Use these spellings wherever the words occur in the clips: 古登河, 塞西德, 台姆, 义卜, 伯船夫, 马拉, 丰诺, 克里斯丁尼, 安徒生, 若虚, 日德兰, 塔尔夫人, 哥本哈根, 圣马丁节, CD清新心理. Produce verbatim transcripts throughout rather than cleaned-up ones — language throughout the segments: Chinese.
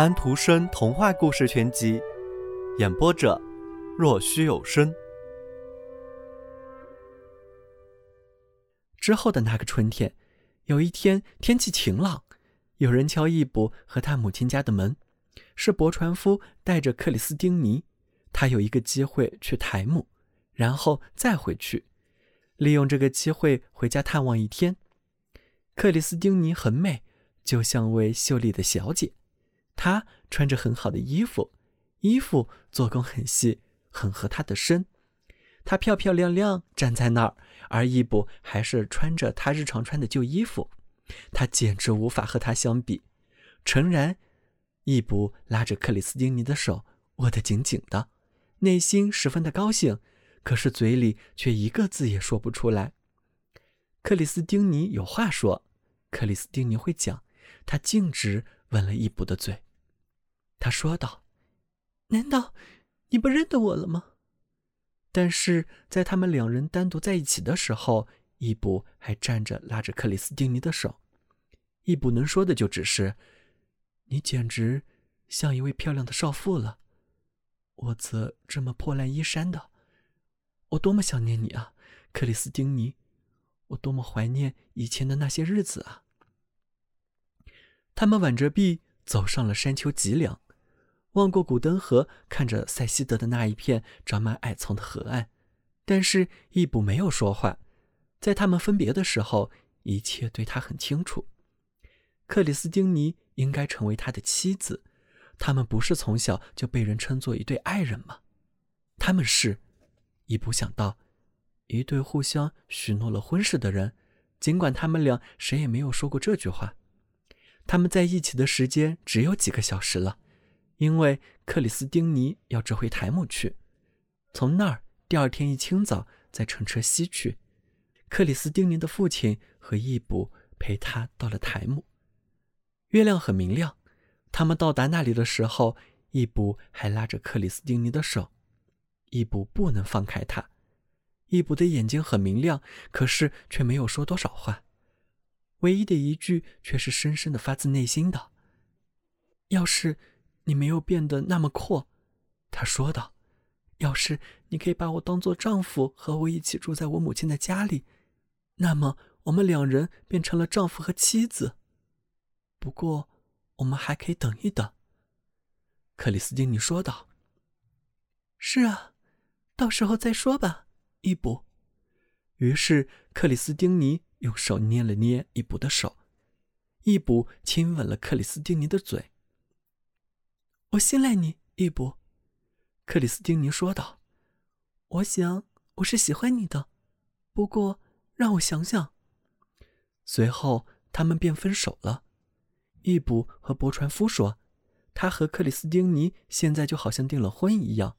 安徒生童话故事全集，演播者若虚有声。之后的那个春天，有一天天气晴朗，有人敲义卜和他母亲家的门，是伯船夫带着克里斯丁尼，他有一个机会去台姆，然后再回去，利用这个机会回家探望一天。克里斯丁尼很美，就像位秀丽的小姐，她穿着很好的衣服，衣服做工很细，很合她的身。她漂漂亮亮站在那儿，而义卜还是穿着她日常穿的旧衣服，她简直无法和她相比。诚然，义卜拉着克里斯丁尼的手，握得紧紧的，内心十分的高兴，可是嘴里却一个字也说不出来。克里斯丁尼有话说，克里斯丁尼会讲，他径直吻了义卜的嘴。他说道：“难道你不认得我了吗？”但是在他们两人单独在一起的时候，义卜还站着拉着克里斯丁尼的手。义卜能说的就只是：“你简直像一位漂亮的少妇了，我则这么破烂衣衫的。我多么想念你啊，克里斯丁尼，我多么怀念以前的那些日子啊。”他们挽着臂走上了山丘脊梁，望过古登河，看着塞西德的那一片长满矮丛的河岸，但是义卜没有说话。在他们分别的时候，一切对他很清楚。克里斯丁尼应该成为他的妻子，他们不是从小就被人称作一对爱人吗？他们是，义卜想到，一对互相许诺了婚事的人，尽管他们俩谁也没有说过这句话。他们在一起的时间只有几个小时了，因为克里斯丁尼要折回台姆去，从那儿第二天一清早再乘车西去。克里斯丁尼的父亲和义卜陪他到了台姆。月亮很明亮，他们到达那里的时候，义卜还拉着克里斯丁尼的手，义卜不能放开他。义卜的眼睛很明亮，可是却没有说多少话，唯一的一句却是深深的发自内心的：“要是你没有变得那么阔，”他说道，“要是你可以把我当作丈夫，和我一起住在我母亲的家里，那么我们两人变成了丈夫和妻子。不过我们还可以等一等。”克里斯丁尼说道。“是啊，到时候再说吧，义卜。”于是克里斯丁尼用手捏了捏义卜的手，义卜亲吻了克里斯丁尼的嘴。“我信赖你，义卜。”克里斯丁尼说道，“我想我是喜欢你的，不过让我想想。”随后他们便分手了。义卜和伯船夫说，他和克里斯丁尼现在就好像订了婚一样。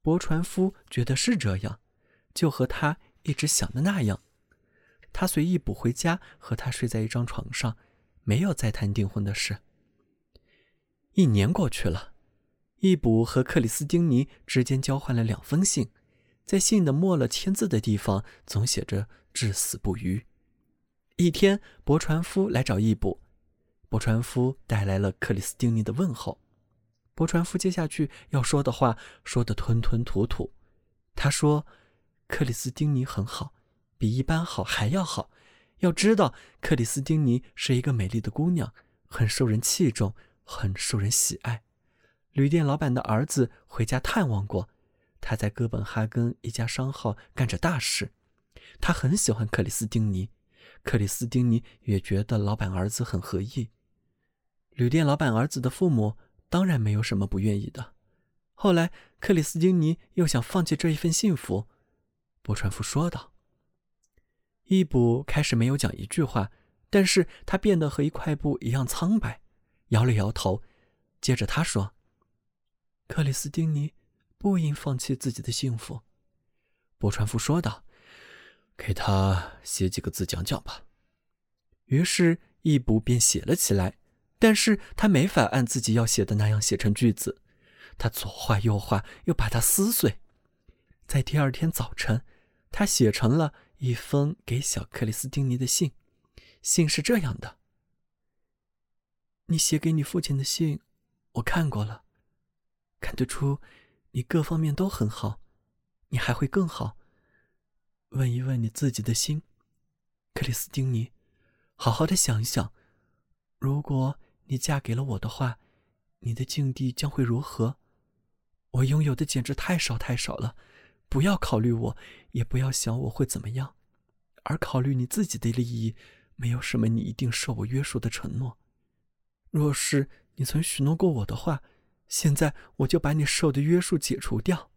伯船夫觉得是这样，就和他一直想的那样。他随义卜回家，和他睡在一张床上，没有再谈订婚的事。一年过去了，义卜和克里斯丁尼之间交换了两封信，在信的末了签字的地方总写着“至死不渝”。一天，伯船夫来找义卜，伯船夫带来了克里斯丁尼的问候。伯船夫接下去要说的话说得吞吞吐吐。他说：“克里斯丁尼很好，比一般好还要好。要知道，克里斯丁尼是一个美丽的姑娘，很受人器重，很受人喜爱。旅店老板的儿子回家探望过，他在哥本哈根一家商号干着大事。他很喜欢克里斯丁尼，克里斯丁尼也觉得老板儿子很合意。旅店老板儿子的父母当然没有什么不愿意的。”后来克里斯丁尼又想放弃这一份幸福，伯船夫说道。义卜开始没有讲一句话，但是他变得和一块布一样苍白，摇了摇头。接着他说：“克里斯丁尼不应放弃自己的幸福。”伯船夫说道：“给他写几个字讲讲吧。”于是义卜便写了起来，但是他没法按自己要写的那样写成句子，他左画右画，又把它撕碎。在第二天早晨，他写成了一封给小克里斯丁尼的信。信是这样的：“你写给你父亲的信，我看过了，看得出你各方面都很好，你还会更好。问一问你自己的心，克里斯汀妮，好好的想一想，如果你嫁给了我的话，你的境地将会如何？我拥有的简直太少太少了，不要考虑我，也不要想我会怎么样，而考虑你自己的利益。没有什么你一定受我约束的承诺。若是你曾许诺过我的话，现在我就把你受的约束解除掉。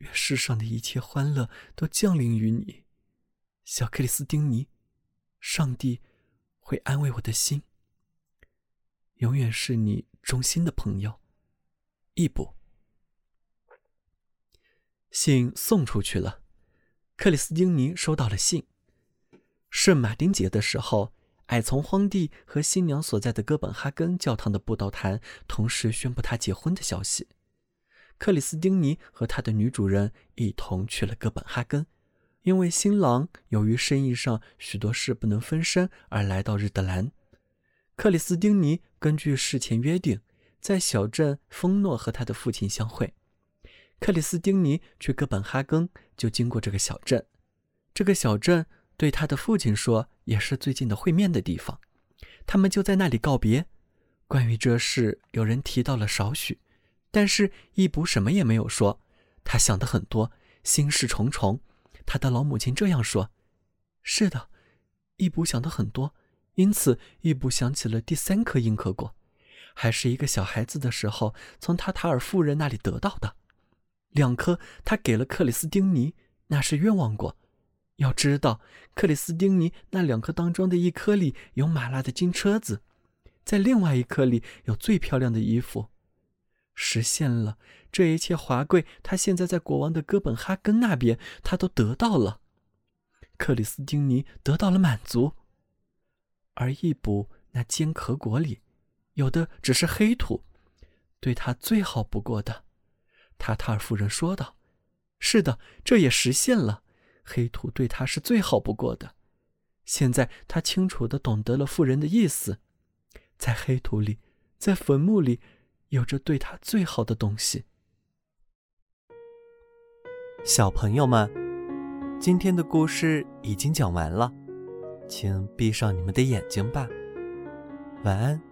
愿世上的一切欢乐都降临于你，小克里斯汀妮，上帝会安慰我的心。永远是你忠心的朋友，义布。信送出去了，克里斯汀妮收到了信。圣马丁节的时候，矮丛荒地和新娘所在的哥本哈根教堂的布道坛同时宣布她结婚的消息。克里斯汀妮和她的女主人一同去了哥本哈根，因为新郎由于生意上许多事不能分身而来到日德兰。克里斯汀妮根据事前约定，在小镇丰诺和她的父亲相会。克里斯汀妮去哥本哈根就经过这个小镇，这个小镇对他的父亲说也是最近的会面的地方，他们就在那里告别。关于这事有人提到了少许，但是义布什么也没有说，他想得很多，心事重重。他的老母亲这样说。是的，义布想得很多，因此义布想起了第三颗硬壳果，还是一个小孩子的时候从他塔尔夫人那里得到的。两颗他给了克里斯汀妮，那是愿望果。要知道，克里斯汀妮那两颗当中的一颗里有马拉的金车子，在另外一颗里有最漂亮的衣服。实现了这一切华贵，他现在在国王的哥本哈根那边，他都得到了。克里斯汀妮得到了满足。而义布那坚壳果里有的只是黑土，对他最好不过的。塔塔尔夫人说道，是的，这也实现了。黑土对他是最好不过的，现在他清楚地懂得了妇人的意思。在黑土里，在坟墓里，有着对他最好的东西。小朋友们，今天的故事已经讲完了，请闭上你们的眼睛吧，晚安。